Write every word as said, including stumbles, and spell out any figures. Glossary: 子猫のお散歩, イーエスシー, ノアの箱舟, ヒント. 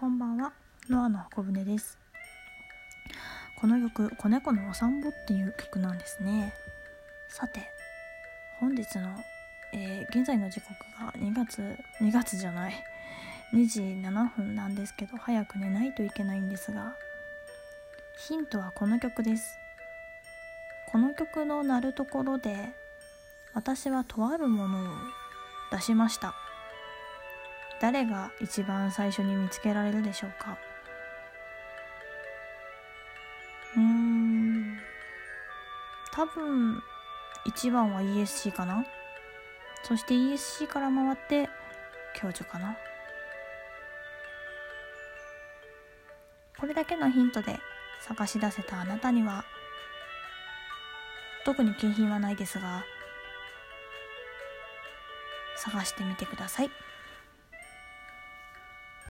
こんばんは、ノアの箱舟です。この曲、子猫のお散歩っていう曲なんですね。さて、本日の、えー、現在の時刻がにがつ、にがつじゃないにじななふんなんですけど、早く寝ないといけないんですが、ヒントはこの曲です。この曲の鳴るところで、私はとあるものを出しました。誰が一番最初に見つけられるでしょうか。うーん、多分いちばんは イーエスシー かな。そして イーエスシー から回って教授かな。これだけのヒントで探し出せたあなたには、特に景品はないですが、探してみてください。